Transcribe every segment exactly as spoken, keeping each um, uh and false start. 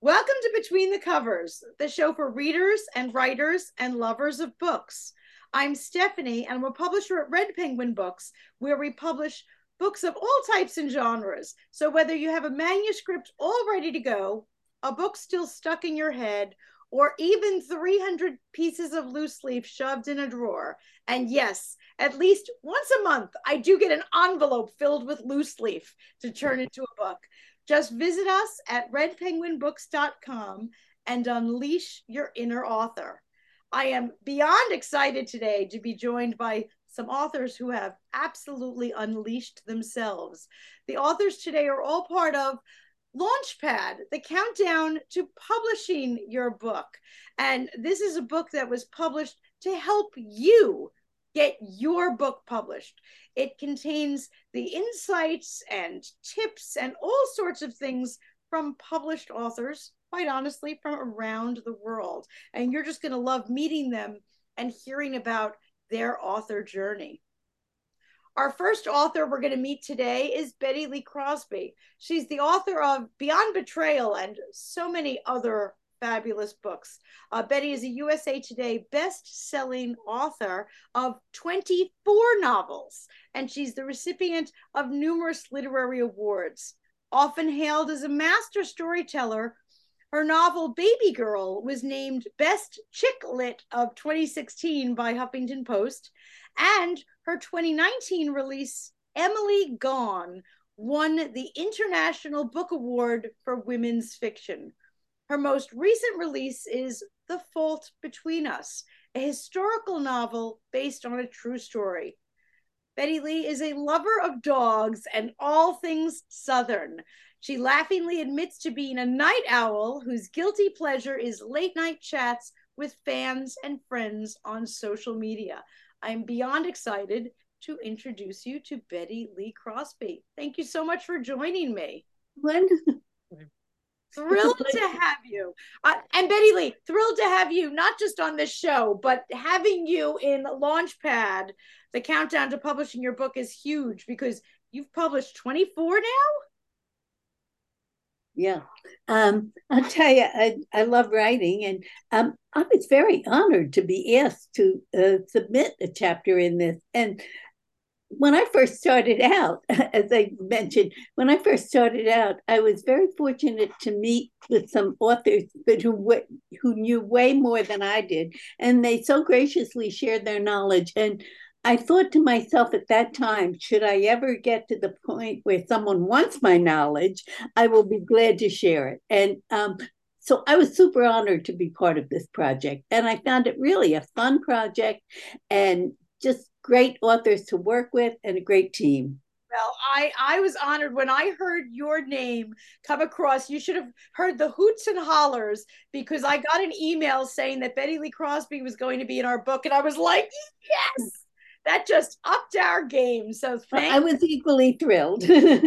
Welcome to Between the Covers, the show for readers and writers and lovers of books. I'm Stephanie, and I'm a publisher at Red Penguin Books, where we publish books of all types and genres. So whether you have a manuscript all ready to go, a book still stuck in your head, or even three hundred pieces of loose leaf shoved in a drawer. And yes, at least once a month, I do get an envelope filled with loose leaf to turn into a book. Just visit us at red penguin books dot com and unleash your inner author. I am beyond excited today to be joined by some authors who have absolutely unleashed themselves. The authors today are all part of Launchpad, the countdown to publishing your book. And this is a book that was published to help you get your book published. It contains the insights and tips and all sorts of things from published authors, quite honestly, from around the world. And you're just going to love meeting them and hearing about their author journey. Our first author we're going to meet today is Bette Lee Crosby. She's the author of Beyond Betrayal and so many other fabulous books. Uh, Bette is a U S A Today best-selling author of twenty-four novels, and she's the recipient of numerous literary awards. Often hailed as a master storyteller, her novel Baby Girl was named Best Chick Lit of twenty sixteen by Huffington Post, and her twenty nineteen release Emily Gone won the International Book Award for Women's Fiction. Her most recent release is The Fault Between Us, a historical novel based on a true story. Bette Lee is a lover of dogs and all things Southern. She laughingly admits to being a night owl whose guilty pleasure is late night chats with fans and friends on social media. I'm beyond excited to introduce you to Bette Lee Crosby. Thank you so much for joining me. Wonderful. Thrilled to have you. Uh, and Bette Lee, thrilled to have you, not just on this show, but having you in Launchpad, the countdown to publishing your book is huge because you've published twenty-four now? Yeah. Um, I'll tell you, I, I love writing, and um, I was very honored to be asked to uh, submit a chapter in this. And when I first started out, as I mentioned, when I first started out, I was very fortunate to meet with some authors but who, who knew way more than I did. And they so graciously shared their knowledge. And I thought to myself at that time, should I ever get to the point where someone wants my knowledge, I will be glad to share it. And um, so I was super honored to be part of this project. And I found it really a fun project and just great authors to work with and a great team. Well, I, I was honored when I heard your name come across. You should have heard the hoots and hollers because I got an email saying that Bette Lee Crosby was going to be in our book. And I was like, yes, that just upped our game. So thank you. I was equally thrilled. Well, I'm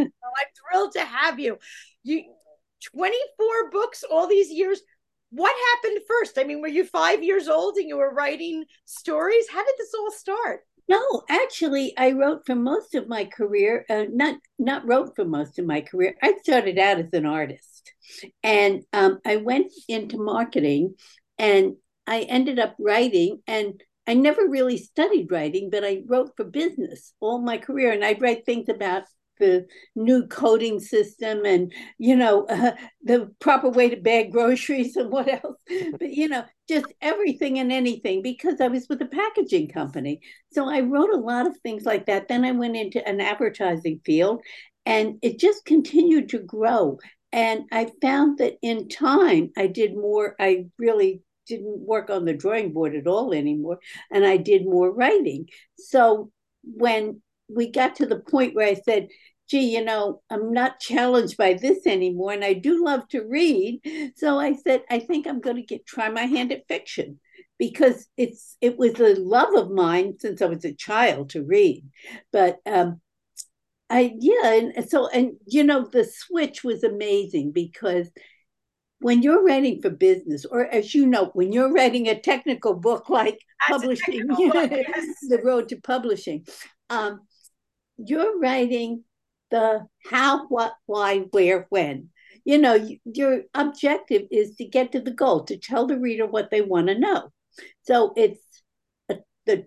thrilled to have you. You twenty-four books all these years. What happened first? I mean, were you five years old and you were writing stories? How did this all start? No, actually, I wrote for most of my career, uh, not not wrote for most of my career. I started out as an artist, and um, I went into marketing, and I ended up writing, and I never really studied writing, but I wrote for business all my career, and I'd write things about the new coding system and, you know, uh, the proper way to bag groceries and what else, but, you know, just everything and anything because I was with a packaging company. So I wrote a lot of things like that. Then I went into an advertising field and it just continued to grow. And I found that in time I did more, I really didn't work on the drawing board at all anymore. And I did more writing. So when we got to the point where I said, gee, you know, I'm not challenged by this anymore. And I do love to read. So I said, I think I'm going to get try my hand at fiction because it's it was a love of mine since I was a child to read. But um, I, yeah. And so, and, you know, the switch was amazing because when you're writing for business, or as you know, when you're writing a technical book like That's publishing, book, yes. The road to publishing, um, you're writing the how, what, why, where, when. you know, your objective is to get to the goal, to tell the reader what they want to know. So it's the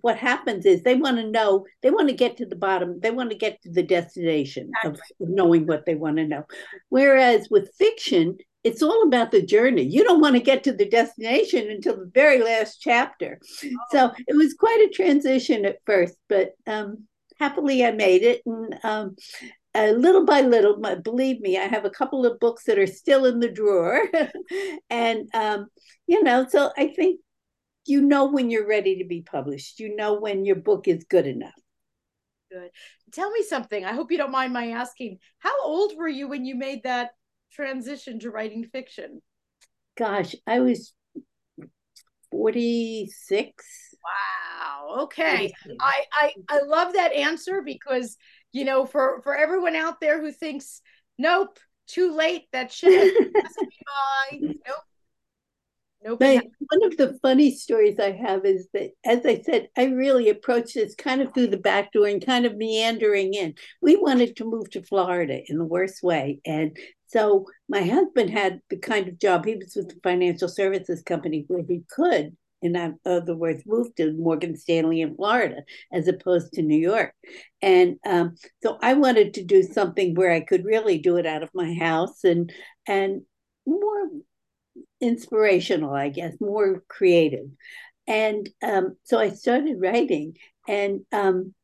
what happens is they want to know, they want to get to the bottom, they want to get to the destination of knowing what they want to know. Whereas with fiction, it's all about the journey. You don't want to get to the destination until the very last chapter. Oh. So it was quite a transition at first, but um, happily I made it. And um, uh, little by little, my, believe me, I have a couple of books that are still in the drawer. And, um, you know, so I think, you know, when you're ready to be published, you know, when your book is good enough. Good. Tell me something. I hope you don't mind my asking. How old were you when you made that transition to writing fiction? Gosh, I was forty-six. Wow. Okay. I, I, I love that answer because, you know, for, for everyone out there who thinks, nope, too late, that shit has to be by, nope. Nope. But one of the funny stories I have is that, as I said, I really approached this kind of through the back door and kind of meandering in. We wanted to move to Florida in the worst way. And so my husband had the kind of job, he was with the financial services company where he could, in other words, moved to Morgan Stanley in Florida, as opposed to New York. And um, so I wanted to do something where I could really do it out of my house and and more inspirational, I guess, more creative. And um, so I started writing. And, um,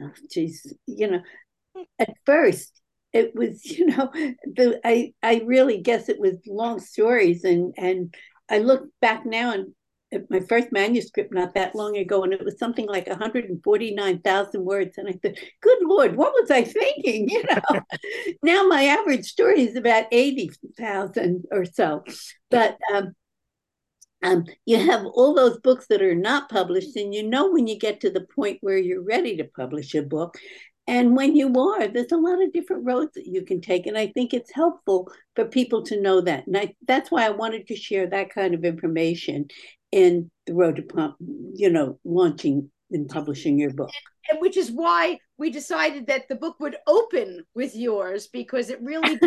oh, geez, you know, at first, it was, you know, the, I, I really guess it was long stories. And, and I look back now and at my first manuscript not that long ago, and it was something like one hundred forty-nine thousand words. And I thought, good Lord, what was I thinking? You know, now my average story is about eighty thousand or so. But um, um, you have all those books that are not published, and you know when you get to the point where you're ready to publish a book. And when you are, there's a lot of different roads that you can take. And I think it's helpful for people to know that. And I, that's why I wanted to share that kind of information in the road to, pump, you know, launching and publishing your book. And, and which is why we decided that the book would open with yours, because it really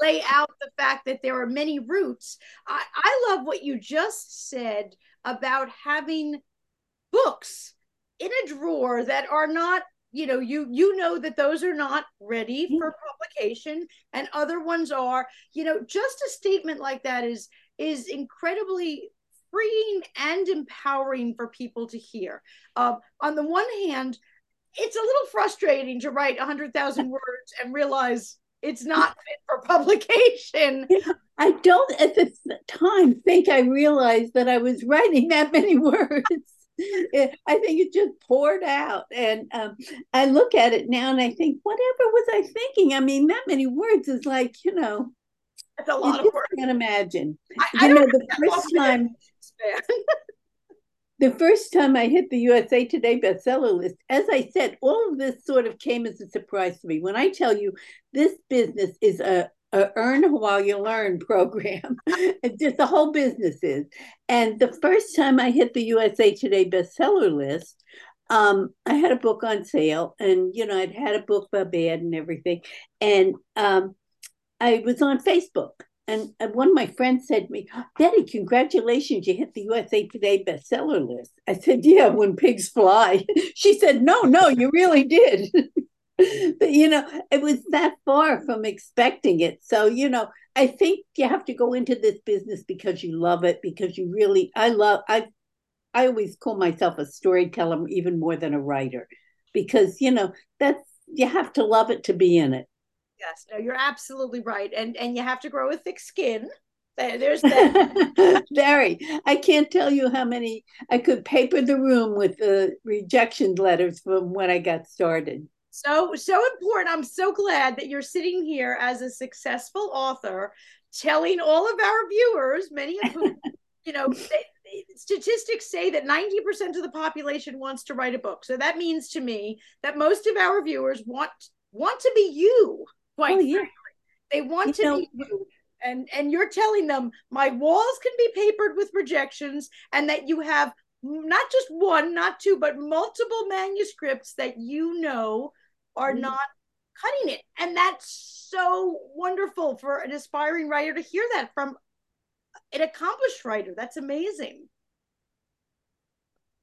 lay out the fact that there are many routes. I, I love what you just said about having books in a drawer that are not, you know, you you know that those are not ready for publication and other ones are. You know, just a statement like that is is incredibly freeing and empowering for people to hear. Uh, on the one hand, it's a little frustrating to write one hundred thousand words and realize it's not fit for publication. I don't at the time think I realized that I was writing that many words. I think it just poured out. And um, I look at it now and I think, whatever was I thinking? I mean, that many words is like, you know, that's a lot of words. I can't imagine. I, you I know, the first time, the first time I hit the U S A Today bestseller list, as I said, all of this sort of came as a surprise to me. When I tell you this business is a Uh, earn while you learn program. It's just the whole business is. And the first time I hit the U S A Today bestseller list, um, I had a book on sale, and you know, I'd had a book by Bad and everything. And um, I was on Facebook, and, and one of my friends said to me, "Betty, congratulations, you hit the U S A Today bestseller list." I said, "Yeah, when pigs fly." She said, "No, no, you really did." But, you know, it was that far from expecting it. So, you know, I think you have to go into this business because you love it, because you really, I love, I I always call myself a storyteller even more than a writer, because, you know, that's, you have to love it to be in it. Yes, no, you're absolutely right. And and you have to grow a thick skin. There's that. Very. I can't tell you how many, I could paper the room with the rejection letters from when I got started. So, so important. I'm so glad that you're sitting here as a successful author telling all of our viewers, many of whom, you know, they, they, statistics say that ninety percent of the population wants to write a book. So that means to me that most of our viewers want, want to be you, quite oh, yeah. frankly. They want you to know, be you. And, and you're telling them my walls can be papered with rejections and that you have not just one, not two, but multiple manuscripts that you know are not cutting it. And that's so wonderful for an aspiring writer to hear that from an accomplished writer. That's amazing.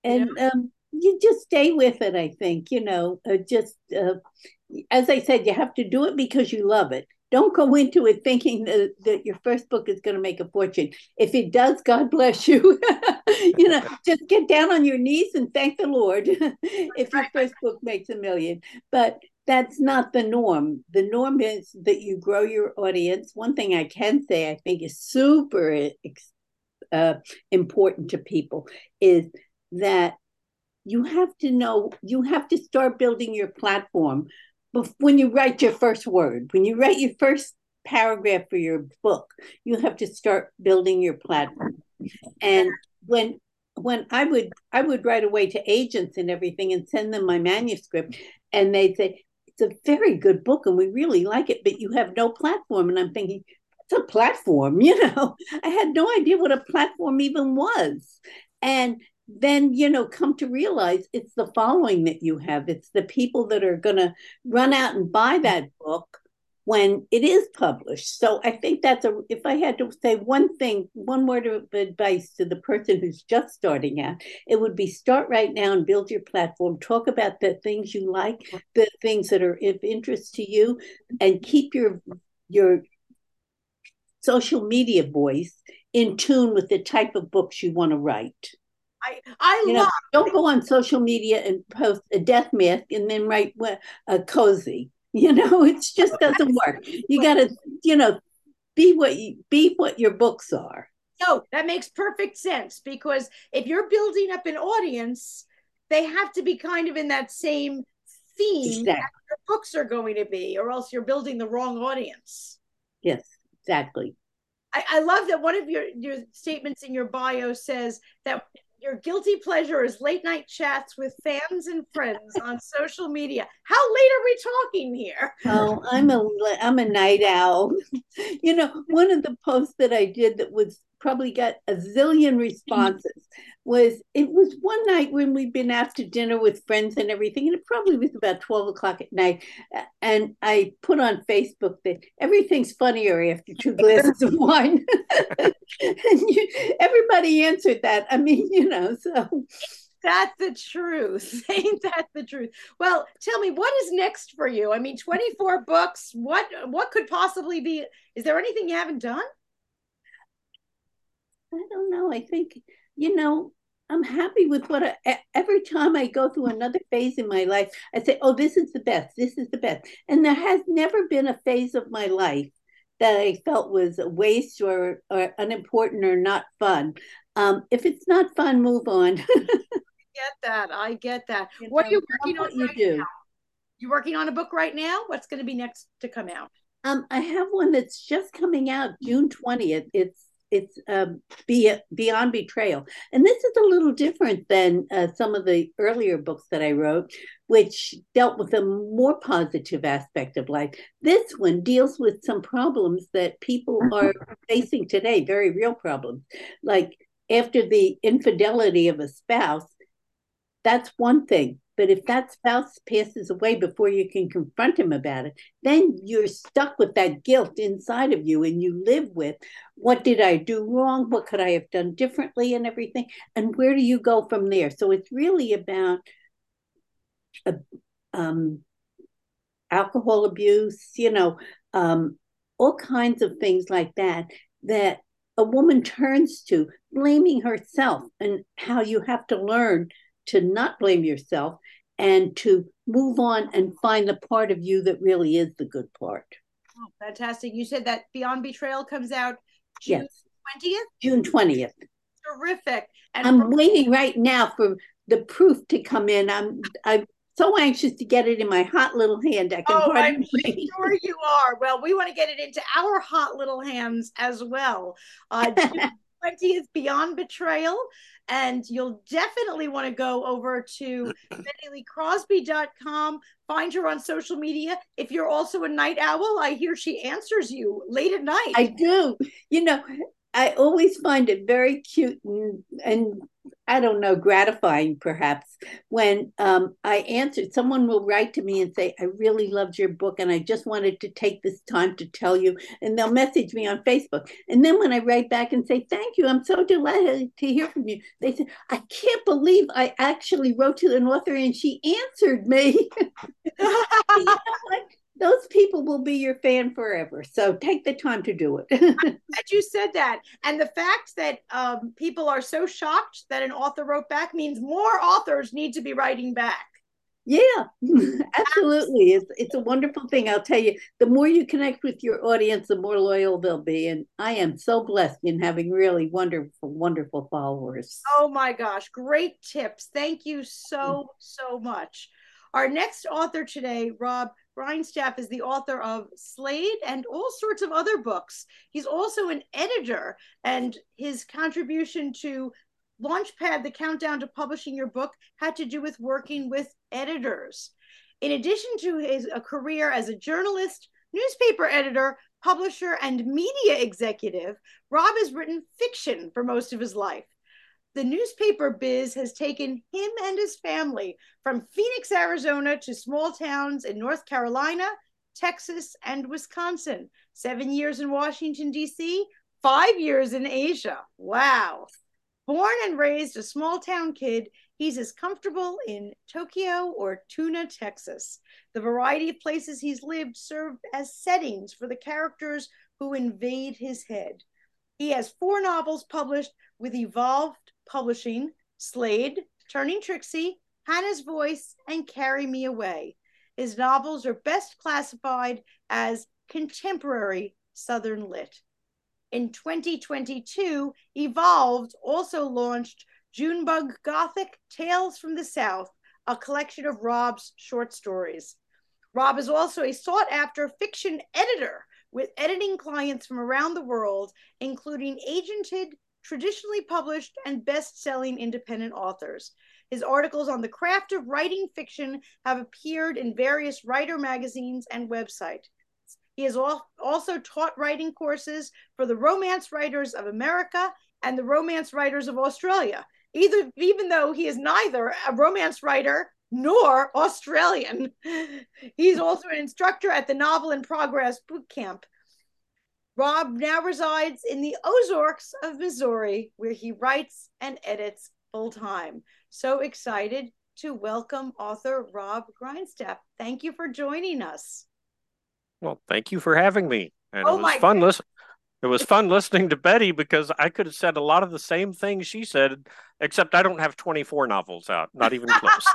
And yeah. um, you just stay with it, I think, you know, uh, just uh, as I said, you have to do it because you love it. Don't go into it thinking that, that your first book is going to make a fortune. If it does, God bless you. You know, just get down on your knees and thank the Lord if your first book makes a million. But that's not the norm. The norm is that you grow your audience. One thing I can say I think is super uh, important to people is that you have to know, you have to start building your platform when you write your first word, when you write your first paragraph for your book. You have to start building your platform. And when when I would I would write away to agents and everything and send them my manuscript, and they'd say, it's a very good book and we really like it, but you have no platform. And I'm thinking, what's a platform? You know, I had no idea what a platform even was. And then, you know, come to realize it's the following that you have. It's the people that are going to run out and buy that book when it is published. So I think that's a, if I had to say one thing, one word of advice to the person who's just starting out, it would be start right now and build your platform. Talk about the things you like, the things that are of interest to you, and keep your your social media voice in tune with the type of books you want to write. I, I you love know, don't go on social media and post a death mask and then write a cozy. You know, it just doesn't work. You got to, you know, be what you, be what your books are. No, that makes perfect sense, because if you're building up an audience, they have to be kind of in that same theme exactly. that your books are going to be, or else you're building the wrong audience. Yes, exactly. I, I love that one of your, your statements in your bio says that your guilty pleasure is late night chats with fans and friends on social media. How late are we talking here? Oh, I'm a, I'm a night owl. You know, one of the posts that I did that was probably got a zillion responses was, it was one night when we'd been out to dinner with friends and everything, and it probably was about twelve o'clock at night. And I put on Facebook that everything's funnier after two glasses of wine. And you, everybody answered that. I mean, you know, so. That's the truth. Ain't that the truth? Well, tell me, what is next for you? I mean, twenty-four books, what, what could possibly be, is there anything you haven't done? I don't know. I think, you know, I'm happy with what I, every time I go through another phase in my life, I say, oh, this is the best. This is the best. And there has never been a phase of my life that I felt was a waste or, or unimportant or not fun. Um, if it's not fun, move on. I get that. I get that. You what know, are you working on you right do. now? You're working on a book right now? What's going to be next to come out? Um, I have one that's just coming out June twentieth. It's It's uh, be, Beyond Betrayal. And this is a little different than uh, some of the earlier books that I wrote, which dealt with a more positive aspect of life. This one deals with some problems that people are facing today, very real problems. Like after the infidelity of a spouse, that's one thing. But if that spouse passes away before you can confront him about it, then you're stuck with that guilt inside of you, and you live with, what did I do wrong? What could I have done differently and everything? And where do you go from there? So it's really about uh, um, alcohol abuse, you know, um, all kinds of things like that, that a woman turns to blaming herself, and how you have to learn to not blame yourself and to move on and find the part of you that really is the good part. Oh, fantastic. You said that Beyond Betrayal comes out June yes. twentieth? June twentieth. Terrific. And I'm waiting right now for the proof to come in. I'm I'm so anxious to get it in my hot little hand. I can oh, I'm wait. Sure you are. Well, we want to get it into our hot little hands as well. Uh, twentieth, Beyond Betrayal, and you'll definitely want to go over to Bette Lee Crosby dot com, find her on social media. If you're also a night owl, I hear she answers you late at night. I do. You know, I always find it very cute and, and I don't know, gratifying perhaps, when um, I answered, someone will write to me and say, I really loved your book and I just wanted to take this time to tell you, and they'll message me on Facebook. And then when I write back and say, thank you, I'm so delighted to hear from you, they say, I can't believe I actually wrote to an author and she answered me. You know what? Those people will be your fan forever. So take the time to do it. I'm glad you said that. And the fact that um, people are so shocked that an author wrote back means more authors need to be writing back. Yeah, absolutely. It's it's a wonderful thing. I'll tell you, the more you connect with your audience, the more loyal they'll be. And I am so blessed in having really wonderful, wonderful followers. Oh my gosh, great tips. Thank you so, so much. Our next author today, Robb Grindstaff, is the author of Slade and all sorts of other books. He's also an editor, and his contribution to Launchpad, the countdown to publishing your book, had to do with working with editors. In addition to his a career as a journalist, newspaper editor, publisher, and media executive, Robb has written fiction for most of his life. The newspaper biz has taken him and his family from Phoenix, Arizona to small towns in North Carolina, Texas, and Wisconsin. Seven years in Washington, D C, five years in Asia. Wow. Born and raised a small town kid, he's as comfortable in Tokyo or Tuna, Texas. The variety of places he's lived served as settings for the characters who invade his head. He has four novels published with Evolved Publishing: Slade, Turning Trixie, Hannah's Voice, and Carry Me Away. His novels are best classified as contemporary Southern lit. In twenty twenty-two, Evolved also launched Junebug Gothic Tales from the South, a collection of Robb's short stories. Robb is also a sought-after fiction editor with editing clients from around the world, including agented, traditionally published, and best-selling independent authors. His articles on the craft of writing fiction have appeared in various writer magazines and websites. He has also taught writing courses for the Romance Writers of America and the Romance Writers of Australia, either, even though he is neither a romance writer nor Australian. He's also an instructor at the Novel in Progress boot camp. Robb now resides in the Ozarks of Missouri, where he writes and edits full-time. So excited to welcome author Robb Grindstaff. Thank you for joining us. Well, thank you for having me. And oh it, was fun listen- it was fun listening to Betty, because I could have said a lot of the same things she said, except I don't have twenty-four novels out, not even close.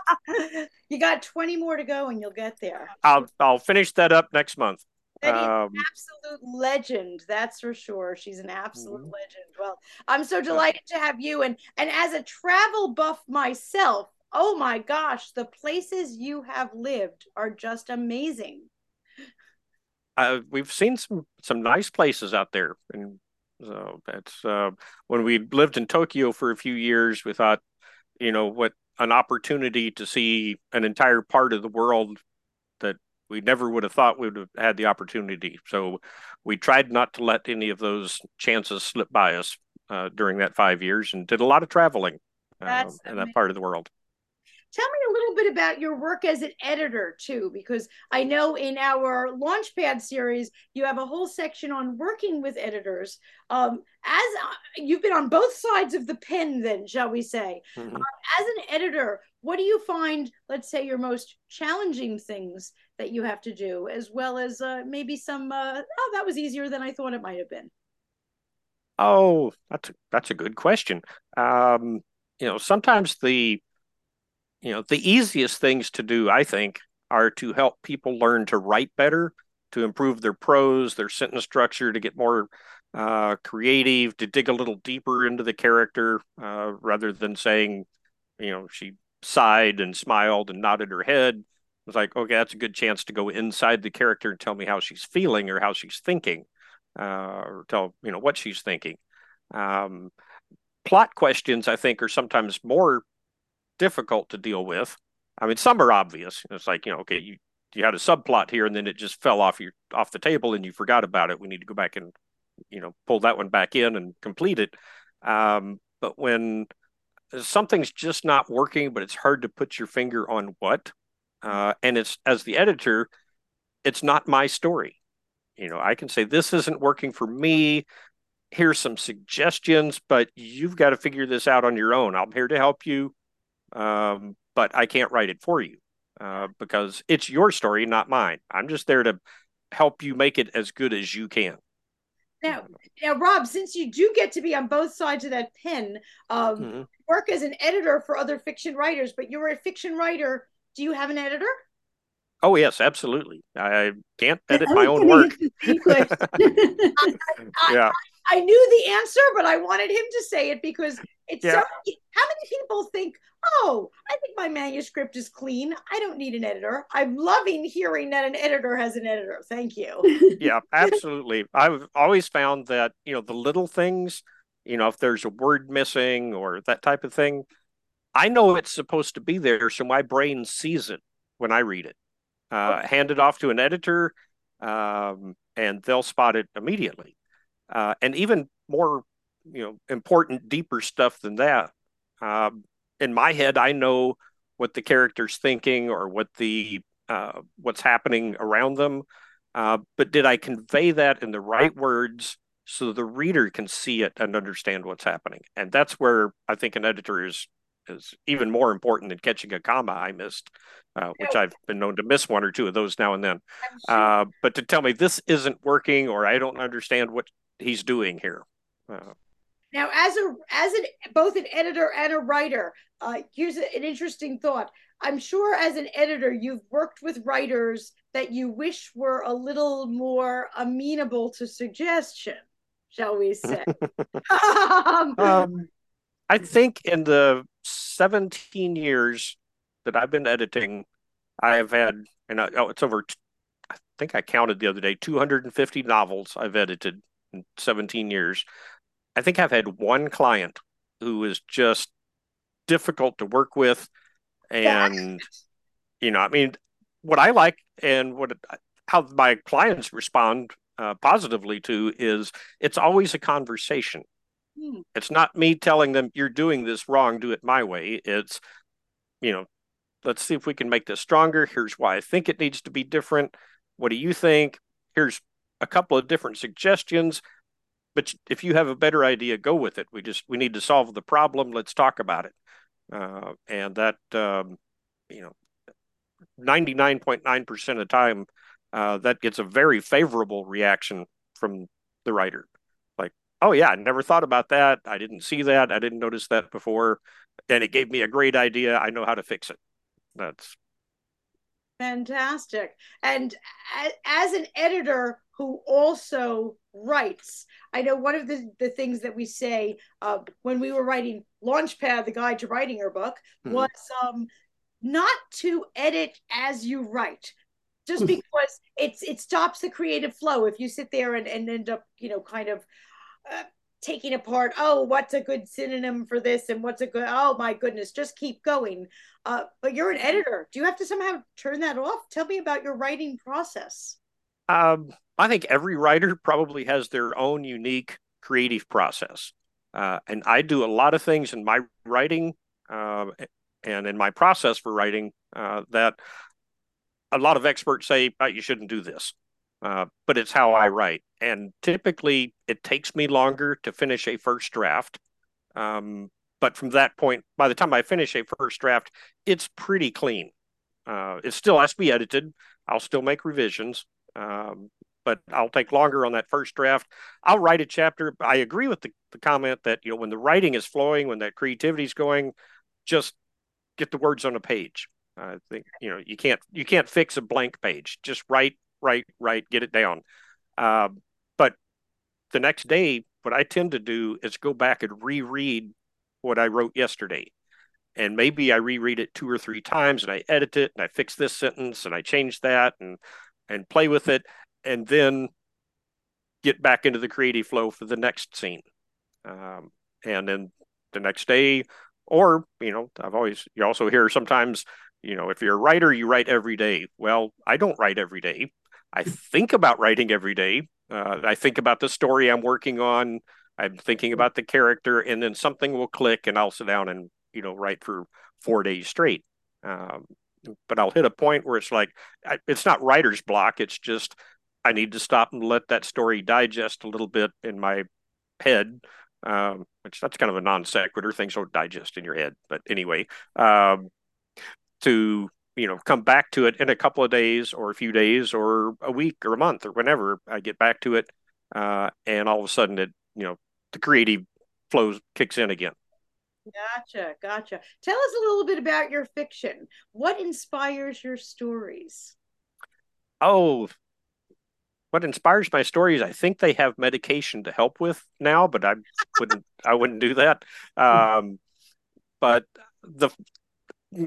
You got twenty more to go and you'll get there. I'll, I'll finish that up next month. Betty's um, an absolute legend, that's for sure. She's an absolute mm-hmm. legend. Well, I'm so delighted to have you. And, and as a travel buff myself, oh my gosh, the places you have lived are just amazing. Uh, we've seen some, some nice places out there. And so that's uh, when we lived in Tokyo for a few years, we thought, you know, what an opportunity to see an entire part of the world that we never would have thought we would have had the opportunity. So we tried not to let any of those chances slip by us uh, during that five years and did a lot of traveling uh, in that part of the world. Tell me a little bit about your work as an editor too, because I know in our Launchpad series, you have a whole section on working with editors. Um, as uh, you've been on both sides of the pen then, shall we say. Mm-hmm. Um, as an editor, what do you find, let's say, your most challenging things that you have to do, as well as uh, maybe some, uh, oh, that was easier than I thought it might have been? Oh, that's a, that's a good question. Um, you know, sometimes the You know, the easiest things to do, I think, are to help people learn to write better, to improve their prose, their sentence structure, to get more uh, creative, to dig a little deeper into the character, uh, rather than saying, you know, she sighed and smiled and nodded her head. It was like, okay, that's a good chance to go inside the character and tell me how she's feeling or how she's thinking, uh, or tell, you know, what she's thinking. Um, plot questions, I think, are sometimes more difficult to deal with. I mean, some are obvious. It's like, you know, okay, you, you had a subplot here and then it just fell off your off the table and you forgot about it. We need to go back and, you know, pull that one back in and complete it. Um, but when something's just not working, but it's hard to put your finger on what. Uh, and it's, as the editor, it's not my story. You know, I can say, this isn't working for me. Here's some suggestions, but you've got to figure this out on your own. I'm here to help you, um, but I can't write it for you uh, because it's your story, not mine. I'm just there to help you make it as good as you can. Now, now, Robb, since you do get to be on both sides of that pen, um, mm-hmm. work as an editor for other fiction writers, but you're a fiction writer. Do you have an editor? Oh, yes, absolutely. I can't edit my own work. I, I, yeah. I, I knew the answer, but I wanted him to say it because it's yeah. so... How many people think, oh, I think my manuscript is clean. I don't need an editor. I'm loving hearing that an editor has an editor. Thank you. Yeah, absolutely. I've always found that, you know, the little things, you know, if there's a word missing or that type of thing, I know it's supposed to be there, so my brain sees it when I read it. Uh, hand it off to an editor, um, and they'll spot it immediately. Uh, and even more, you know, important, deeper stuff than that. Um, in my head, I know what the character's thinking or what the uh, what's happening around them. Uh, but did I convey that in the right words so the reader can see it and understand what's happening? And that's where I think an editor is. is even more important than catching a comma I missed, uh, which I've been known to miss one or two of those now and then. Sure. Uh, but to tell me this isn't working, or I don't understand what he's doing here. Uh, now, as a as an both an editor and a writer, uh, here's a, an interesting thought. I'm sure as an editor, you've worked with writers that you wish were a little more amenable to suggestion, shall we say? um, um, I think in the seventeen years that I've been editing, I have had, and I, oh, it's over, I think I counted the other day, two hundred fifty novels I've edited in seventeen years. I think I've had one client who is just difficult to work with. And, yeah. you know, I mean, what I like and what how my clients respond uh, positively to is it's always a conversation. It's not me telling them you're doing this wrong, do it my way. It's, you know, let's see if we can make this stronger. Here's why I think it needs to be different. What do you think? Here's a couple of different suggestions. But if you have a better idea, go with it. We just, we need to solve the problem. Let's talk about it. Uh, and that, um, you know, ninety-nine point nine percent of the time, uh, that gets a very favorable reaction from the writer. Oh, yeah, I never thought about that. I didn't see that. I didn't notice that before. And it gave me a great idea. I know how to fix it. That's fantastic. And as an editor who also writes, I know one of the, the things that we say uh, when we were writing Launchpad, the guide to writing your book, mm-hmm. was um, not to edit as you write. Just because it's it stops the creative flow. If you sit there and, and end up, you know, kind of, Uh, taking apart, oh, what's a good synonym for this and what's a good, oh my goodness, just keep going. Uh, but you're an editor. Do you have to somehow turn that off? Tell me about your writing process. Um, I think every writer probably has their own unique creative process. Uh, and I do a lot of things in my writing uh, and in my process for writing uh, that a lot of experts say, oh, you shouldn't do this. Uh, but it's how I write. And typically it takes me longer to finish a first draft. Um, but from that point, by the time I finish a first draft, it's pretty clean. Uh, it still has to be edited. I'll still make revisions, um, but I'll take longer on that first draft. I'll write a chapter. I agree with the, the comment that, you know, when the writing is flowing, when that creativity is going, just get the words on a page. I think, you know, you can't, you can't fix a blank page. Just write, right, right, get it down. Uh, but the next day, what I tend to do is go back and reread what I wrote yesterday. And maybe I reread it two or three times and I edit it and I fix this sentence and I change that and, and play with it and then get back into the creative flow for the next scene. Um, and then the next day, or, you know, I've always, you also hear sometimes, you know, if you're a writer, you write every day. Well, I don't write every day. I think about writing every day. Uh, I think about the story I'm working on. I'm thinking about the character, and then something will click and I'll sit down and you know, write for four days straight. Um, but I'll hit a point where it's like, I, it's not writer's block. It's just, I need to stop and let that story digest a little bit in my head, um, which that's kind of a non sequitur. Things don't digest in your head. But anyway, um, to, you know, come back to it in a couple of days or a few days or a week or a month or whenever I get back to it. Uh, and all of a sudden it, you know, the creative flow kicks in again. Gotcha. Gotcha. Tell us a little bit about your fiction. What inspires your stories? Oh, what inspires my stories? I think they have medication to help with now, but I wouldn't, I wouldn't do that. Um, but the,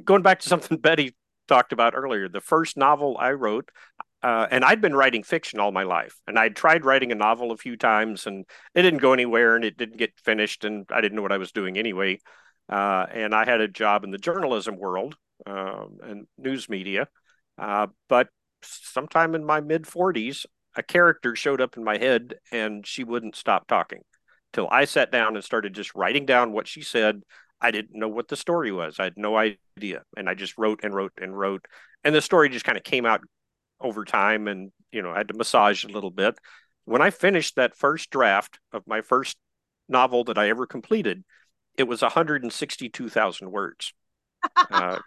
going back to something Betty talked about earlier, the first novel I wrote, Uh, and I'd been writing fiction all my life, and I'd tried writing a novel a few times, and it didn't go anywhere, and it didn't get finished, and I didn't know what I was doing anyway. Uh, and I had a job in the journalism world uh, and news media. Uh, but sometime in my mid forties, a character showed up in my head, and she wouldn't stop talking till I sat down and started just writing down what she said. I didn't know what the story was. I had no idea. And I just wrote and wrote and wrote. And the story just kind of came out over time, and you know, I had to massage a little bit. When I finished that first draft of my first novel that I ever completed, it was one hundred sixty-two thousand words. uh,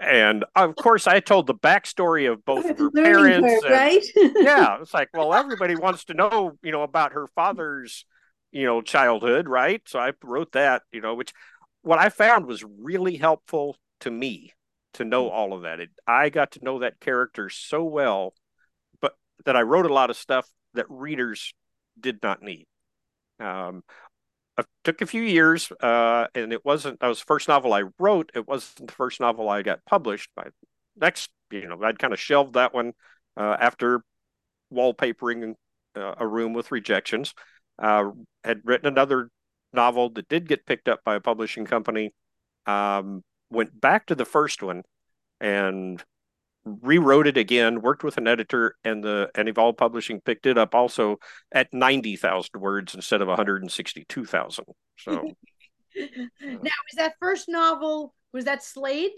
and of course, I told the backstory of both her parents. Her, and, right? Yeah, it's like, well, everybody wants to know, you know, about her father's, you know, childhood, right? So I wrote that, you know, which what I found was really helpful to me. To know all of that. It, I got to know that character so well, but that I wrote a lot of stuff that readers did not need. Um, it took a few years, uh, and it wasn't, that was the first novel I wrote. It wasn't the first novel I got published. My next, you know, I'd kind of shelved that one uh, after wallpapering uh, a room with rejections. Uh, had written another novel that did get picked up by a publishing company. Um, went back to the first one and rewrote it again, worked with an editor, and the and Evolved Publishing picked it up also at ninety thousand words instead of one hundred sixty-two thousand. So now, was that first novel, was that Slade?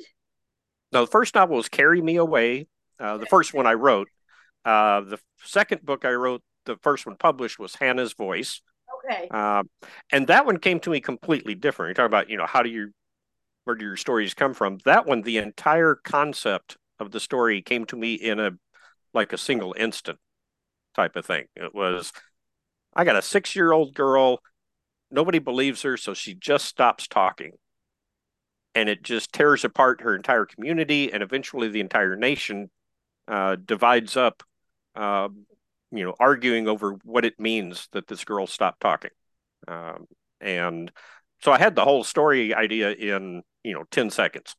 No, the first novel was Carry Me Away, uh, the first one I wrote. Uh, the second book I wrote, the first one published, was Hannah's Voice. Okay. Uh, and that one came to me completely different. You're talking about, you know, how do you where do your stories come from? That one, the entire concept of the story came to me in a, like a single instant type of thing. It was, I got a six-year-old girl. Nobody believes her. So she just stops talking, and it just tears apart her entire community. And eventually the entire nation uh, divides up, uh, you know, arguing over what it means that this girl stopped talking. Um, and so I had the whole story idea in, you know, ten seconds.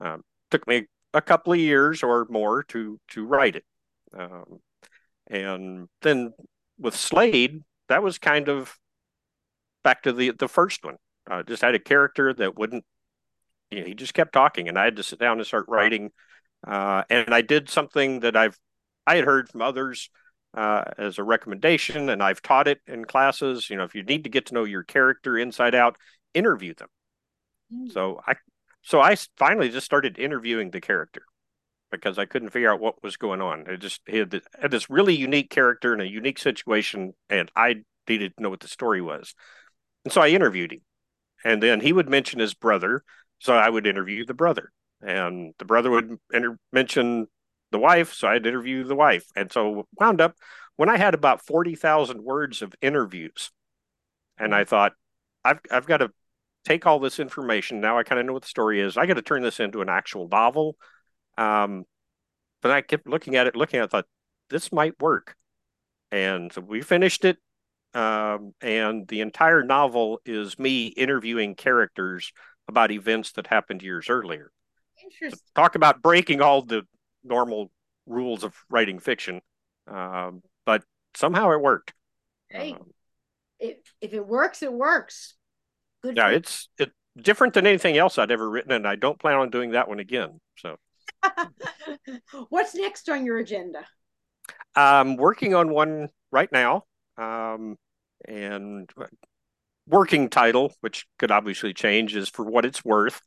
Um, took me a couple of years or more to to write it. Um, and then with Slade, that was kind of back to the, the first one. I just had a character that wouldn't, you know, he just kept talking, and I had to sit down and start writing. Uh, and I did something that I've, I had heard from others uh, as a recommendation, and I've taught it in classes. You know, if you need to get to know your character inside out, interview them. Mm. So I, so I finally just started interviewing the character because I couldn't figure out what was going on. It just it had, it had this really unique character in a unique situation, and I needed to know what the story was. And so I interviewed him, and then he would mention his brother. So I would interview the brother, and the brother would inter- mention the wife. So I'd interview the wife. And so wound up when I had about forty thousand words of interviews, and I thought, I've, I've got to take all this information. Now I kind of know what the story is. I got to turn this into an actual novel. Um, but I kept looking at it, looking at it, I thought this might work. And so we finished it. Um, and the entire novel is me interviewing characters about events that happened years earlier. Interesting. So talk about breaking all the normal rules of writing fiction, um, but somehow it worked. Hey, um, if, if it works, it works. Good. Yeah, it's it, different than anything else I'd ever written, and I don't plan on doing that one again. So, what's next on your agenda? I'm working on one right now, um, and working title, which could obviously change, is For What It's Worth.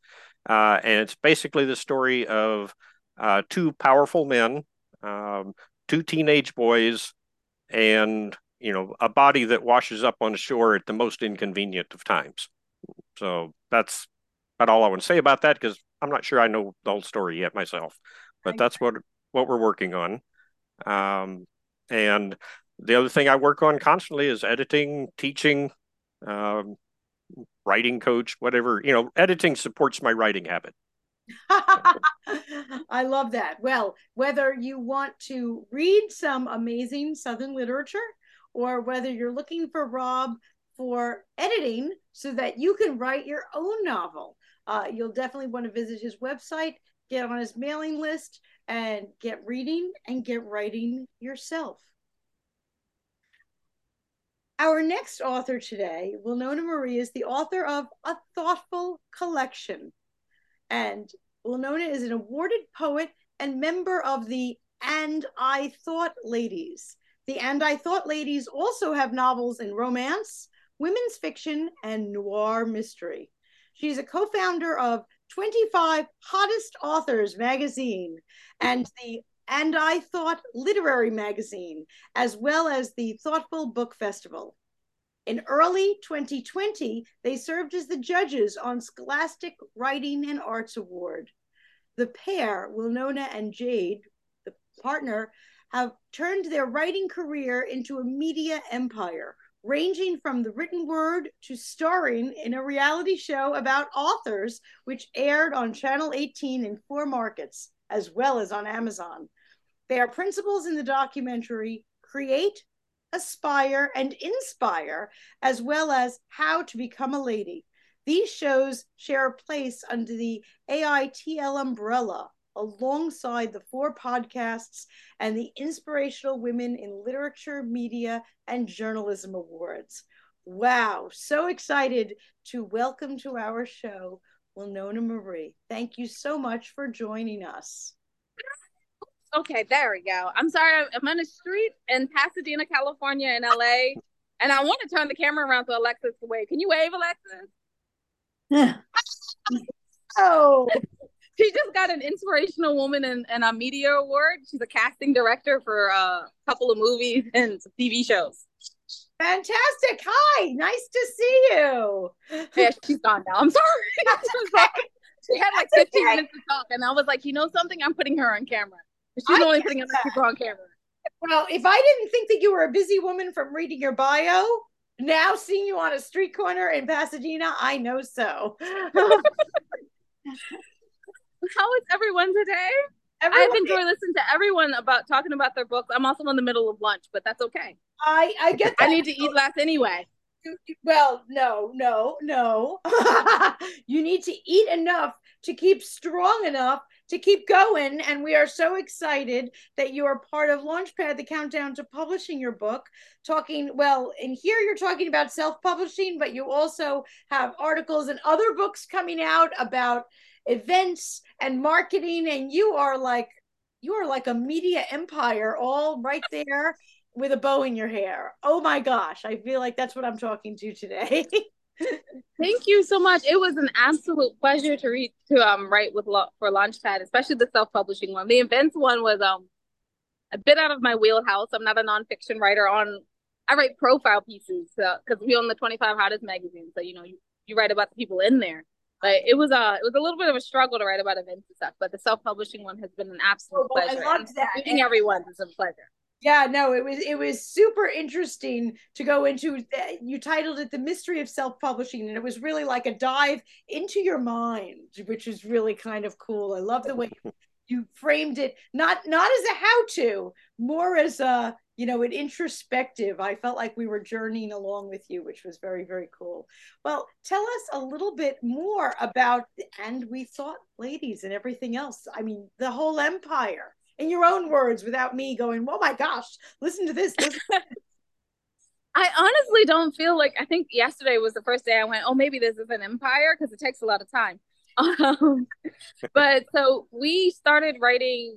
Uh, and it's basically the story of uh, two powerful men, um, two teenage boys, and, you know, a body that washes up on shore at the most inconvenient of times. So that's about all I want to say about that, because I'm not sure I know the whole story yet myself. But that's what what we're working on. Um, and the other thing I work on constantly is editing, teaching, um, writing coach, whatever. You know, editing supports my writing habit. I love that. Well, whether you want to read some amazing Southern literature or whether you're looking for Robb for editing so that you can write your own novel, uh, you'll definitely want to visit his website, get on his mailing list, and get reading and get writing yourself. Our next author today, Wilnona Marie, is the author of A Thoughtful Collection. And Wilnona is an awarded poet and member of the And I Thought Ladies. The And I Thought Ladies also have novels in romance, women's fiction, and noir mystery. She's a co-founder of twenty-five Hottest Authors magazine and the And I Thought Literary magazine, as well as the Thoughtful Book Festival. In early twenty twenty, they served as the judges on Scholastic Writing and Arts Award. The pair, Wilnona and Jade, the partner, have turned their writing career into a media empire, ranging from the written word to starring in a reality show about authors, which aired on Channel eighteen in four markets, as well as on Amazon. They are principals in the documentary Create, Aspire, and Inspire, as well as How to Become a Lady. These shows share a place under the A I T L umbrella, alongside the four podcasts and the Inspirational Women in Literature, Media, and Journalism Awards. Wow, so excited to welcome to our show, Wilnona Marie. Thank you so much for joining us. Okay, there we go. I'm sorry, I'm on the street in Pasadena, California, in L A, and I want to turn the camera around so Alexis can wave. Can you wave, Alexis? Oh. She just got an Inspirational Woman and in, in a Media Award. She's a casting director for a couple of movies and T V shows. Fantastic. Hi, nice to see you. Yeah, she's gone now. I'm sorry. Okay. She had like fifteen okay. minutes to talk, and I was like, you know something? I'm putting her on camera. She's I only putting other people on camera. Well, if I didn't think that you were a busy woman from reading your bio, now seeing you on a street corner in Pasadena, I know so. How is everyone today? Everyone I've enjoyed is- listening to everyone about talking about their books. I'm also in the middle of lunch, but that's okay. I, I get that. I need to eat less anyway. Well, no, no, no. You need to eat enough to keep strong enough to keep going. And we are so excited that you are part of Launchpad, the countdown to publishing your book. Talking, well, in here you're talking about self-publishing, but you also have articles and other books coming out about events and marketing, and you are like you are like a media empire, all right there with a bow in your hair. Oh my gosh, I feel like that's what I'm talking to today. Thank you so much. It was an absolute pleasure to read to um write with for Launchpad, especially the self-publishing one. The events one was um a bit out of my wheelhouse. I'm not a nonfiction writer. On I write profile pieces because uh, we own the twenty-five Hottest magazine, so you know you, you write about the people in there. But it was a it was a little bit of a struggle to write about events and stuff. But the self-publishing one has been an absolute oh, pleasure. I loved that. Meeting everyone is a pleasure. Yeah, no, it was it was super interesting to go into. You titled it "The Mystery of Self-Publishing," and it was really like a dive into your mind, which is really kind of cool. I love the way you framed it, not not as a how-to, more as a you know an introspective. I felt like we were journeying along with you, which was very, very cool. Well, tell us a little bit more about And We Thought Ladies and everything else. I mean, the whole empire. In your own words, without me going, oh my gosh, listen to this. Listen to this. I honestly don't feel like, I think yesterday was the first day I went, oh, maybe this is an empire, because it takes a lot of time. Um, but so we started writing,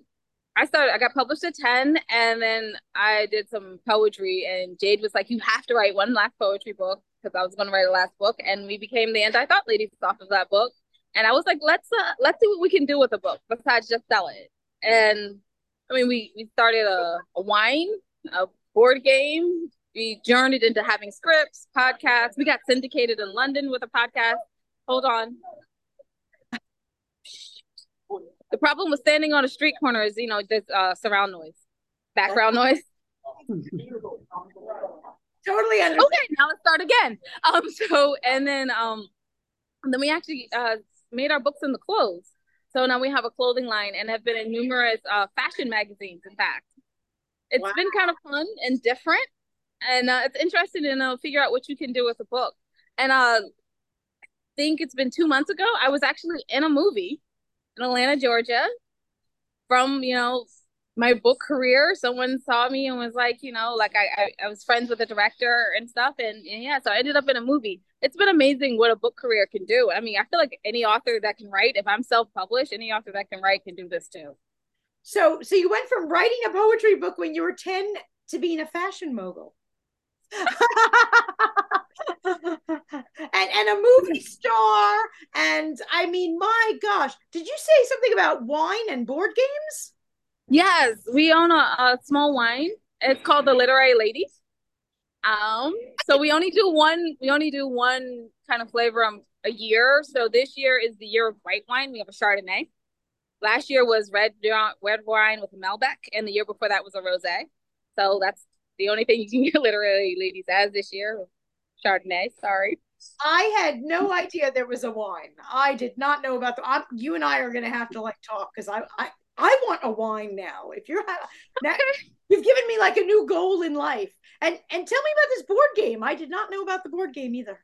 I started, I got published at ten, and then I did some poetry, and Jade was like, you have to write one last poetry book, because I was going to write a last book, and we became the And I Thought Ladies off of that book. And I was like, let's uh, let's see what we can do with a book besides just sell it. And I mean, we, we started a, a wine, a board game. We journeyed into having scripts, podcasts. We got syndicated in London with a podcast. Hold on. The problem with standing on a street corner is, you know, there's uh, surround noise, background noise. Totally understand. Okay, now let's start again. Um, so, and then, um, then we actually uh, made our books in the clothes. So now we have a clothing line and have been in numerous uh, fashion magazines, in fact. It's wow. been kind of fun and different. And uh, it's interesting to know, figure out what you can do with a book. And uh, I think it's been two months ago, I was actually in a movie in Atlanta, Georgia, from, you know, my book career. Someone saw me and was like, you know, like I, I, I was friends with the director and stuff. And, and yeah, so I ended up in a movie. It's been amazing what a book career can do. I mean, I feel like any author that can write, if I'm self-published, any author that can write can do this too. So, so you went from writing a poetry book when you were ten to being a fashion mogul. and and a movie star, and I mean, my gosh, did you say something about wine and board games? Yes, we own a, a small wine. It's called the Literary Ladies. Um, so we only do one. We only do one kind of flavor um, a year. So this year is the year of white wine. We have a Chardonnay. Last year was red red wine with Malbec, and the year before that was a rosé. So that's the only thing you can get Literary Ladies as this year, Chardonnay, sorry. I had no idea there was a wine. I did not know about the, I, you and I are going to have to like talk, because I, I I want a wine now. If you're, now, you've given me like a new goal in life. And and tell me about this board game. I did not know about the board game either.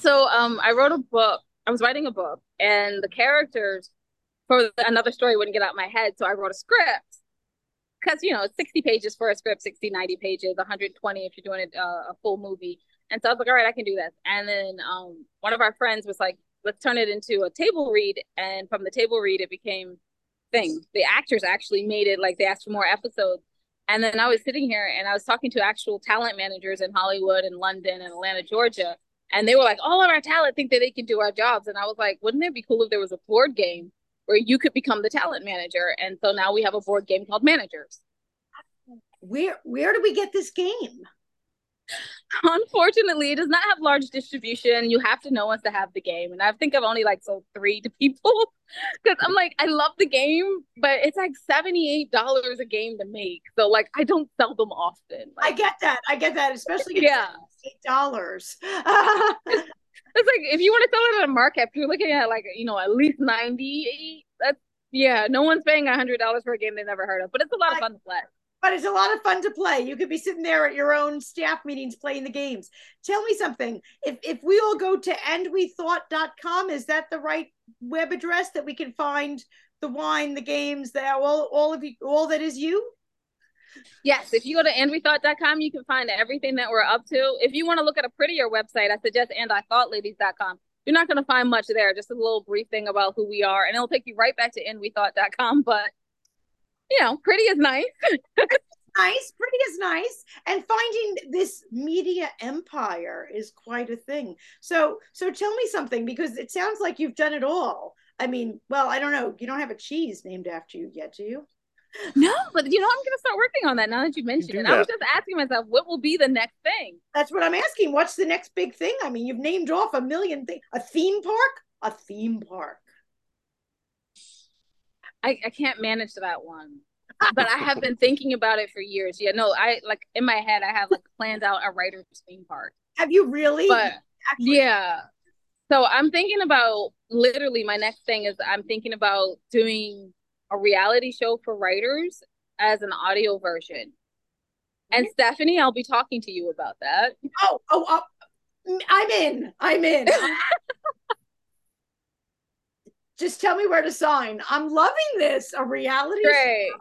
So um, I wrote a book, I was writing a book, and the characters for another story wouldn't get out of my head. So I wrote a script. Because, you know, sixty pages for a script, sixty, ninety pages, one hundred twenty if you're doing a, a full movie. And so I was like, all right, I can do this. And then um, one of our friends was like, let's turn it into a table read. And from the table read, it became thing. The actors actually made it, like they asked for more episodes. And then I was sitting here and I was talking to actual talent managers in Hollywood and London and Atlanta, Georgia. And they were like, all of our talent think that they can do our jobs. And I was like, wouldn't it be cool if there was a board game where you could become the talent manager? And so now we have a board game called Managers. Where where do we get this game? Unfortunately, it does not have large distribution. You have to know us to have the game. And I think I've only like sold three to people. Because I'm like, I love the game, but it's like seventy-eight dollars a game to make. So like, I don't sell them often. Like, I get that. I get that, especially yeah. eight dollars. It's like, if you want to sell it at a markup, you're looking at like, you know, at least ninety-eight. That's, yeah, no one's paying one hundred dollars for a game they never heard of, but it's a lot of fun to play. But it's a lot of fun to play. You could be sitting there at your own staff meetings playing the games. Tell me something. If if we all go to end we thought dot com, is that the right web address that we can find the wine, the games, the, all, all of you, all that is you? Yes, if you go to and we thought dot com, you can find everything that we're up to. If you want to look at a prettier website, I suggest and I thought ladies dot com. You're not going to find much there, just a little brief thing about who we are, and it'll take you right back to and we thought dot com. But, you know, pretty is nice. Nice, pretty is nice. And finding this media empire is quite a thing. So, so tell me something, because it sounds like you've done it all. I mean, well, I don't know. You don't have a cheese named after you yet, do you? No, but you know, I'm going to start working on that now that you mentioned it. I was just asking myself, what will be the next thing? That's what I'm asking. What's the next big thing? I mean, you've named off a million things. A theme park? A theme park. I, I can't manage that one. But I have been thinking about it for years. Yeah, no, I like in my head, I have like planned out a writer's theme park. Have you really? But, actually- yeah. So I'm thinking about literally my next thing is I'm thinking about doing a reality show for writers as an audio version. And Stephanie, I'll be talking to you about that. Oh, oh, oh I'm in. I'm in. Just tell me where to sign. I'm loving this. A reality Great. show.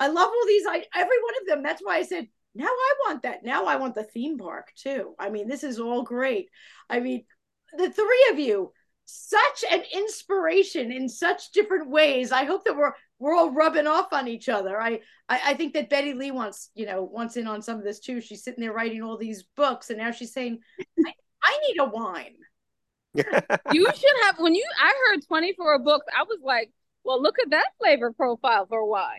I love all these, I, every one of them. That's why I said, now I want that. Now I want the theme park too. I mean, this is all great. I mean, the three of you, such an inspiration in such different ways. I hope that we're we're all rubbing off on each other. I, I I think that Bette Lee wants, you know, wants in on some of this too. She's sitting there writing all these books, and now she's saying, I, I need a wine. You should have, when you, I heard twenty-four books, I was like, well, look at that flavor profile for wine.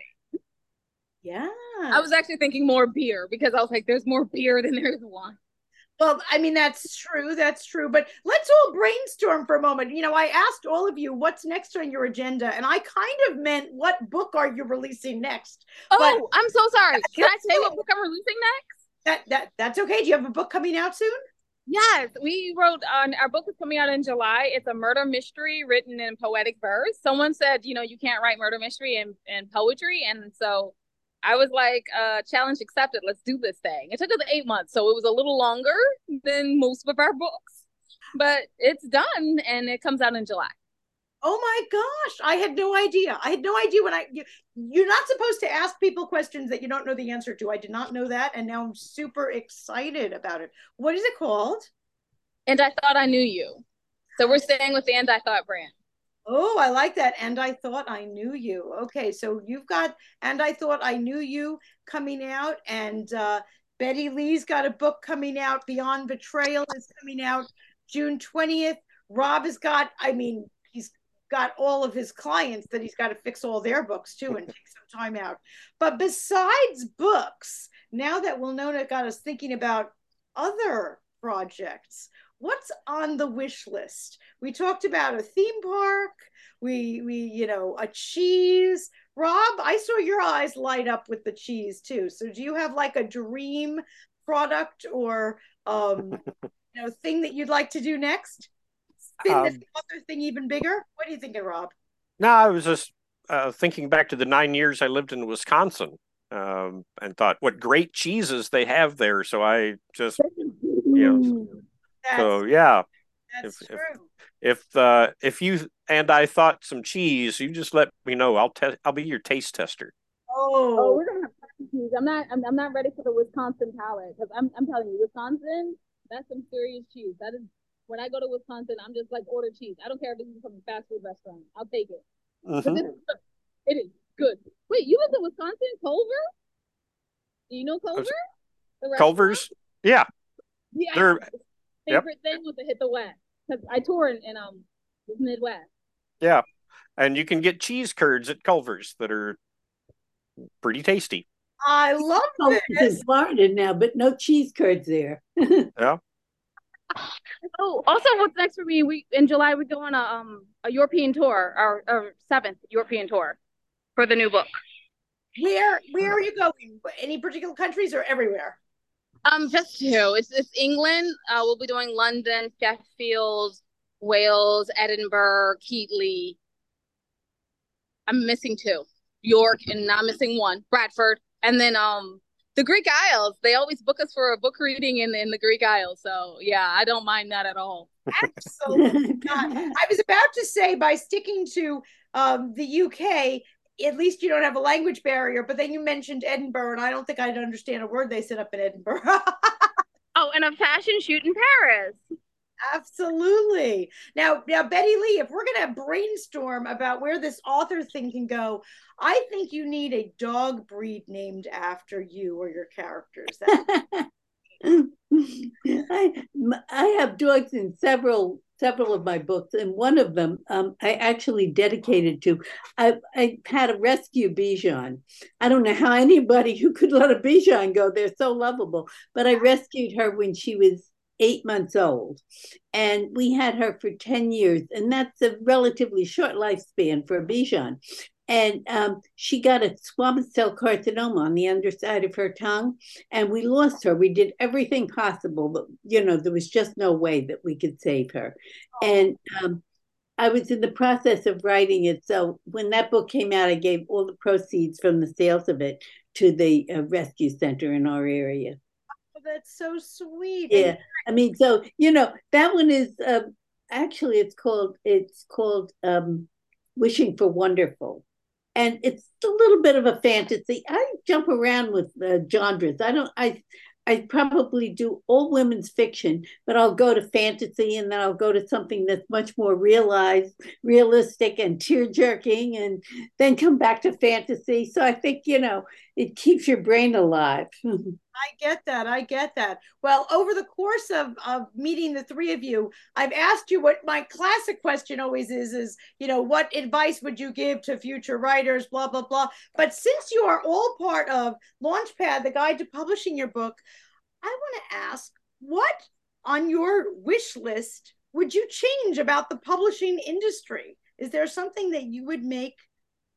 Yeah. I was actually thinking more beer, because I was like, there's more beer than there's wine. Well, I mean, that's true. That's true. But let's all brainstorm for a moment. You know, I asked all of you, what's next on your agenda? And I kind of meant, what book are you releasing next? Oh, but I'm so sorry. Can I say what book I'm releasing next? That that That's okay. Do you have a book coming out soon? Yes, we wrote on, our book is coming out in July. It's a murder mystery written in poetic verse. Someone said, you know, you can't write murder mystery and, and poetry. And so I was like, uh, challenge accepted. Let's do this thing. It took us eight months. So it was a little longer than most of our books, but it's done and it comes out in July. Oh my gosh. I had no idea. I had no idea when I, you, you're not supposed to ask people questions that you don't know the answer to. I did not know that. And now I'm super excited about it. What is it called? And I Thought I Knew You. So we're staying with the And I Thought brand. Oh, I like that. And I Thought I Knew You. Okay. So you've got And I Thought I Knew You coming out, and uh, Bette Lee's got a book coming out. Beyond Betrayal is coming out June twentieth. Robb has got, I mean, he's got all of his clients that he's got to fix all their books too and take some time out. But besides books, now that Wilnona got us thinking about other projects, what's on the wish list? We talked about a theme park, we, we you know, a cheese. Robb, I saw your eyes light up with the cheese too. So do you have like a dream product or um, you know, thing that you'd like to do next? Spin um, this other thing even bigger? What do you think of, Robb? No, I was just uh, thinking back to the nine years I lived in Wisconsin um, and thought what great cheeses they have there. So I just, you know, That's, so yeah, that's if, true. If if, uh, if you and I thought some cheese, you just let me know. I'll test. I'll be your taste tester. Oh, oh we're gonna have cheese. I'm not. I'm, I'm not ready for the Wisconsin palate, because I'm. I'm telling you, Wisconsin. That's some serious cheese. That is. When I go to Wisconsin, I'm just like, order cheese. I don't care if this is from a fast food restaurant. I'll take it. Mm-hmm. This is it is good. Wait, you lived in Wisconsin, Culver? Do you know Culver? The Culver's. Yeah. Yeah. They're, favorite yep. thing was to hit the West, because I tour in, in um the Midwest. Yeah, and you can get cheese curds at Culver's that are pretty tasty. I love oh, this. Florida now, but no cheese curds there. Yeah. Oh, also, what's next for me? We in July we go on a um a European tour, our, our seventh European tour for the new book. Where where are you going? Any particular countries or everywhere? Um, just two. It's it's England. Uh, we'll be doing London, Sheffield, Wales, Edinburgh, Keighley. I'm missing two. York, and I'm missing one. Bradford, and then um, the Greek Isles. They always book us for a book reading in in the Greek Isles. So yeah, I don't mind that at all. Absolutely not. I was about to say, by sticking to um the U K. At least you don't have a language barrier, but then you mentioned Edinburgh, and I don't think I'd understand a word they set up in Edinburgh. Oh, and a fashion shoot in Paris. Absolutely. Now, now, Bette Lee, if we're going to brainstorm about where this author thing can go, I think you need a dog breed named after you or your characters. I, I have dogs in several several of my books, and one of them um, I actually dedicated to. I, I had a rescue Bichon. I don't know how anybody who could let a Bichon go. They're so lovable. But I rescued her when she was eight months old, and we had her for ten years, and that's a relatively short lifespan for a Bichon. And um, she got a squamous cell carcinoma on the underside of her tongue, and we lost her. We did everything possible, but, you know, there was just no way that we could save her. Oh. And um, I was in the process of writing it. So when that book came out, I gave all the proceeds from the sales of it to the uh, rescue center in our area. Oh, that's so sweet. Yeah. I mean, so, you know, that one is uh, actually it's called it's called um, Wishing for Wonderful. And it's a little bit of a fantasy. I jump around with uh, genres. I don't. I I probably do all women's fiction, but I'll go to fantasy and then I'll go to something that's much more realized, realistic and tear-jerking, and then come back to fantasy. So I think, you know, it keeps your brain alive. I get that. I get that. Well, over the course of, of meeting the three of you, I've asked you what my classic question always is, is, you know, what advice would you give to future writers, blah, blah, blah. But since you are all part of Launchpad, the guide to publishing your book, I want to ask, what on your wish list would you change about the publishing industry? Is there something that you would make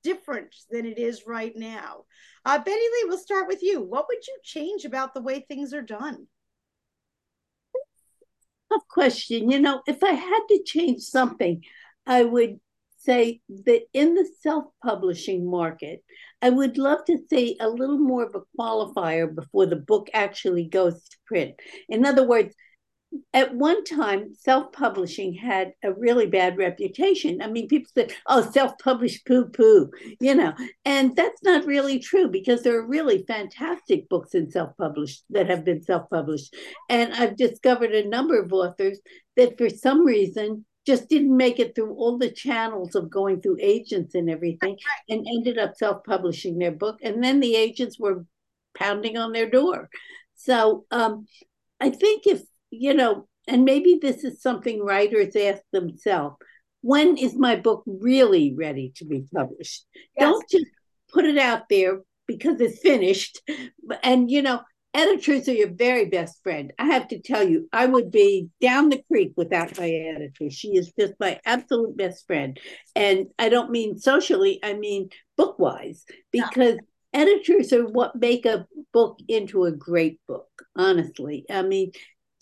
different than it is right now? Uh, Bette Lee, we'll start with you. What would you change about the way things are done? Tough question. You know, if I had to change something, I would say that in the self-publishing market, I would love to see a little more of a qualifier before the book actually goes to print. In other words, at one time, self-publishing had a really bad reputation. I mean, people said, oh, self-published poo-poo, you know, and that's not really true, because there are really fantastic books in self-published that have been self-published. And I've discovered a number of authors that for some reason just didn't make it through all the channels of going through agents and everything, and ended up self-publishing their book. And then the agents were pounding on their door. So um, I think if, you know, and maybe this is something writers ask themselves, when is my book really ready to be published? Yes. Don't just put it out there because it's finished. And, you know, editors are your very best friend. I have to tell you, I would be down the creek without my editor. She is just my absolute best friend. And I don't mean socially, I mean book-wise, because no. editors are what make a book into a great book, honestly. I mean,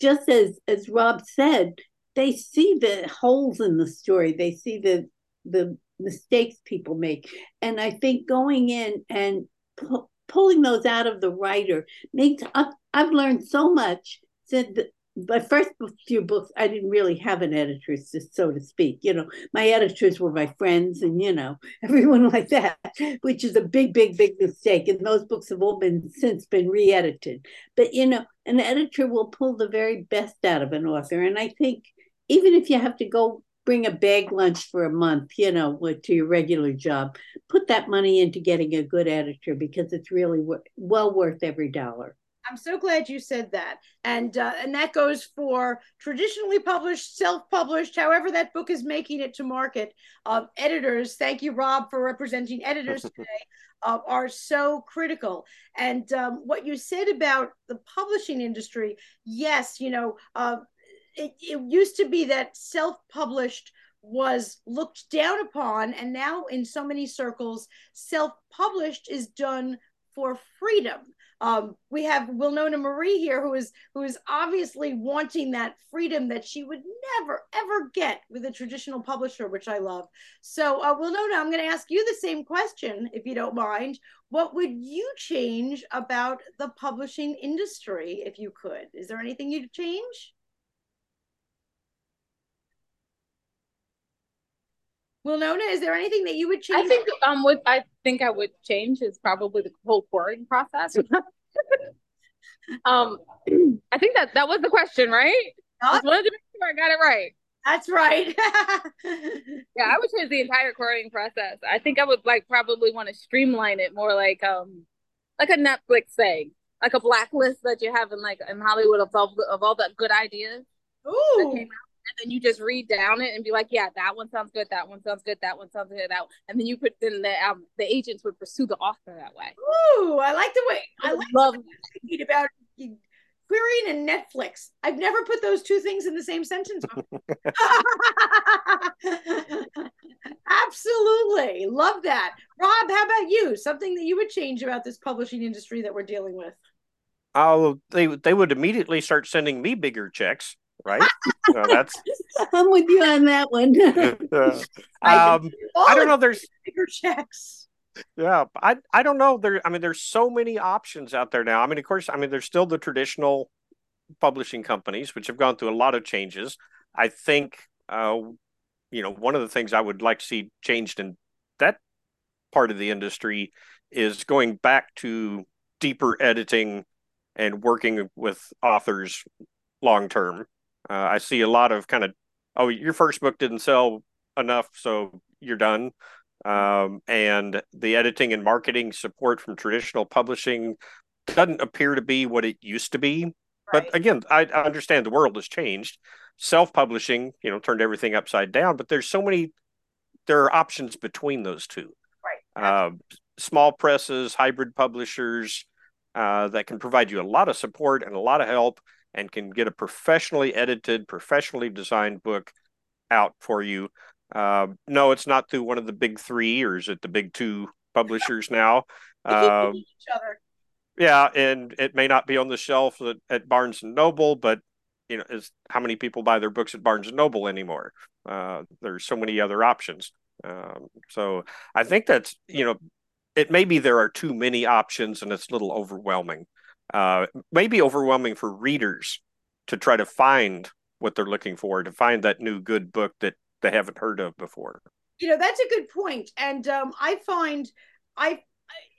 just as, as Robb said, they see the holes in the story. They see the the mistakes people make. And I think going in and pu- pulling those out of the writer makes up. I've learned so much. Since the, my first few books, I didn't really have an editor, so to speak. You know, my editors were my friends and, you know, everyone like that, which is a big, big, big mistake. And those books have all been since been re-edited. But, you know, an editor will pull the very best out of an author. And I think even if you have to go bring a bag lunch for a month, you know, to your regular job, put that money into getting a good editor, because it's really well worth every dollar. I'm so glad you said that. And uh, and that goes for traditionally published, self-published, however that book is making it to market. Um, editors, thank you, Robb, for representing editors today, uh, are so critical. And um, what you said about the publishing industry, yes, you know, uh, it, it used to be that self-published was looked down upon, and now in so many circles, self-published is done for freedom. Um, we have Wilnona Marie here, who is who is obviously wanting that freedom that she would never, ever get with a traditional publisher, which I love. So, uh, Wilnona, I'm going to ask you the same question, if you don't mind. What would you change about the publishing industry, if you could? Is there anything you'd change? Wilnona, is there anything that you would change? I think um, what I think I would change is probably the whole querying process. um, I think that that was the question, right? Oh. I wanted to make sure I got it right. That's right. Yeah, I would change the entire querying process. I think I would like probably want to streamline it more, like um, like a Netflix thing, like a blacklist that you have in like in Hollywood of all of all the good ideas. Ooh. That came out. And then you just read down it and be like, yeah, that one sounds good. That one sounds good. That one sounds good. That one. And then you put then the um, the agents would pursue the author that way. Ooh, I like the way I, I like love the about querying and Netflix. I've never put those two things in the same sentence before. Absolutely love that, Robb. How about you? Something that you would change about this publishing industry that we're dealing with? Oh, they they would immediately start sending me bigger checks. Right, so that's. I'm with you on that one. uh, um, I don't know. There's bigger checks. Yeah, I I don't know. There, I mean, there's so many options out there now. I mean, of course, I mean, there's still the traditional publishing companies, which have gone through a lot of changes. I think, uh, you know, one of the things I would like to see changed in that part of the industry is going back to deeper editing and working with authors long term. Uh, I see a lot of kind of, oh, your first book didn't sell enough, so you're done. Um, and the editing and marketing support from traditional publishing doesn't appear to be what it used to be. Right. But again, I, I understand the world has changed. Self-publishing, you know, turned everything upside down, but there's so many, there are options between those two. Right. Uh, small presses, hybrid publishers uh, that can provide you a lot of support and a lot of help and can get a professionally edited, professionally designed book out for you. Uh, no, it's not through one of the big three, or is it the big two publishers now? Uh, each other. Yeah, and it may not be on the shelf at, at Barnes and Noble, but you know, is how many people buy their books at Barnes and Noble anymore? Uh, there's so many other options. Um, so I think that's, you know, it may be there are too many options and it's a little overwhelming. Uh, maybe overwhelming for readers to try to find what they're looking for, to find that new good book that they haven't heard of before. You know, that's a good point. And um, I find I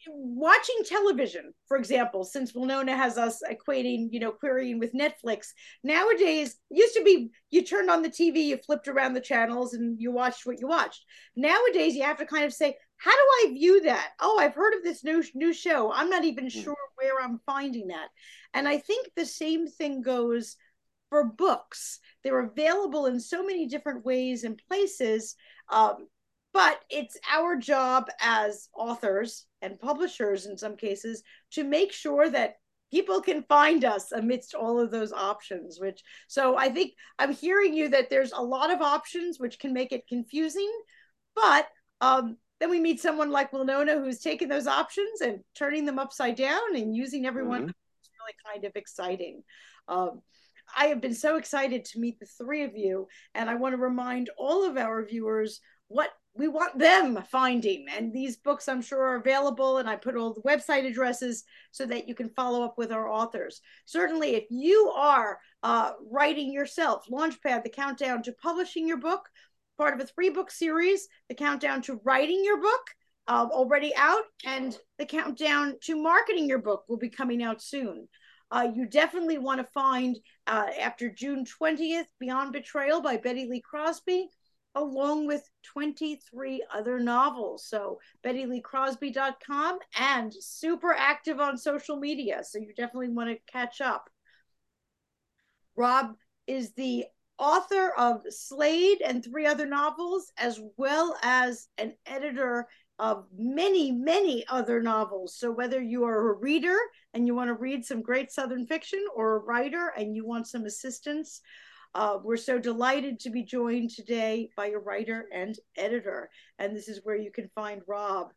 watching television, for example, since Wilnona has us equating, you know, querying with Netflix. Nowadays, used to be you turned on the T V, you flipped around the channels and you watched what you watched. Nowadays, you have to kind of say, how do I view that? Oh, I've heard of this new, new show. I'm not even sure where I'm finding that. And I think the same thing goes for books. They're available in so many different ways and places, um, but it's our job as authors and publishers in some cases to make sure that people can find us amidst all of those options. Which, so I think I'm hearing you that there's a lot of options, which can make it confusing, but um, then we meet someone like Wilnona who's taking those options and turning them upside down and using everyone. Mm-hmm. It's really kind of exciting. Um, I have been so excited to meet the three of you, and I want to remind all of our viewers what we want them finding. And these books, I'm sure, are available, and I put all the website addresses so that you can follow up with our authors. Certainly, if you are uh, writing yourself, Launchpad, the countdown to publishing your book, part of a three-book series, the countdown to writing your book, uh, already out, and the countdown to marketing your book will be coming out soon. Uh, you definitely want to find, uh, after June twentieth, Beyond Betrayal by Bette Lee Crosby, along with twenty-three other novels. So Bette Lee Crosby dot com, and super active on social media. So you definitely want to catch up. Robb is the author of Slade and three other novels, as well as an editor of many, many other novels. So whether you are a reader and you want to read some great Southern fiction, or a writer and you want some assistance, uh, we're so delighted to be joined today by a writer and editor. And this is where you can find Robb.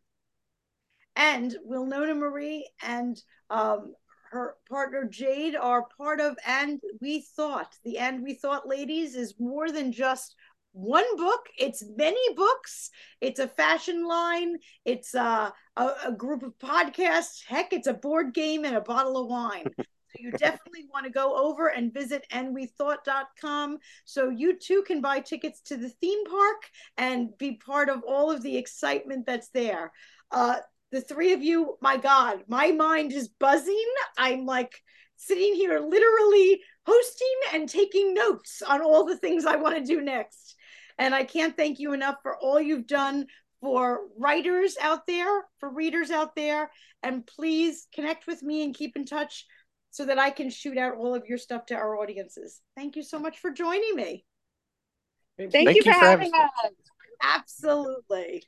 And Wilnona Marie and um, her partner Jade are part of And We Thought. The And We Thought Ladies is more than just one book, it's many books, it's a fashion line, it's uh, a, a group of podcasts, heck, it's a board game and a bottle of wine. So you definitely want to go over and visit end we thought dot com so you too can buy tickets to the theme park and be part of all of the excitement that's there. Uh, the three of you, my God, my mind is buzzing. I'm like sitting here literally hosting and taking notes on all the things I want to do next. And I can't thank you enough for all you've done for writers out there, for readers out there. And please connect with me and keep in touch so that I can shoot out all of your stuff to our audiences. Thank you so much for joining me. Thank, thank you for having us. us. Absolutely.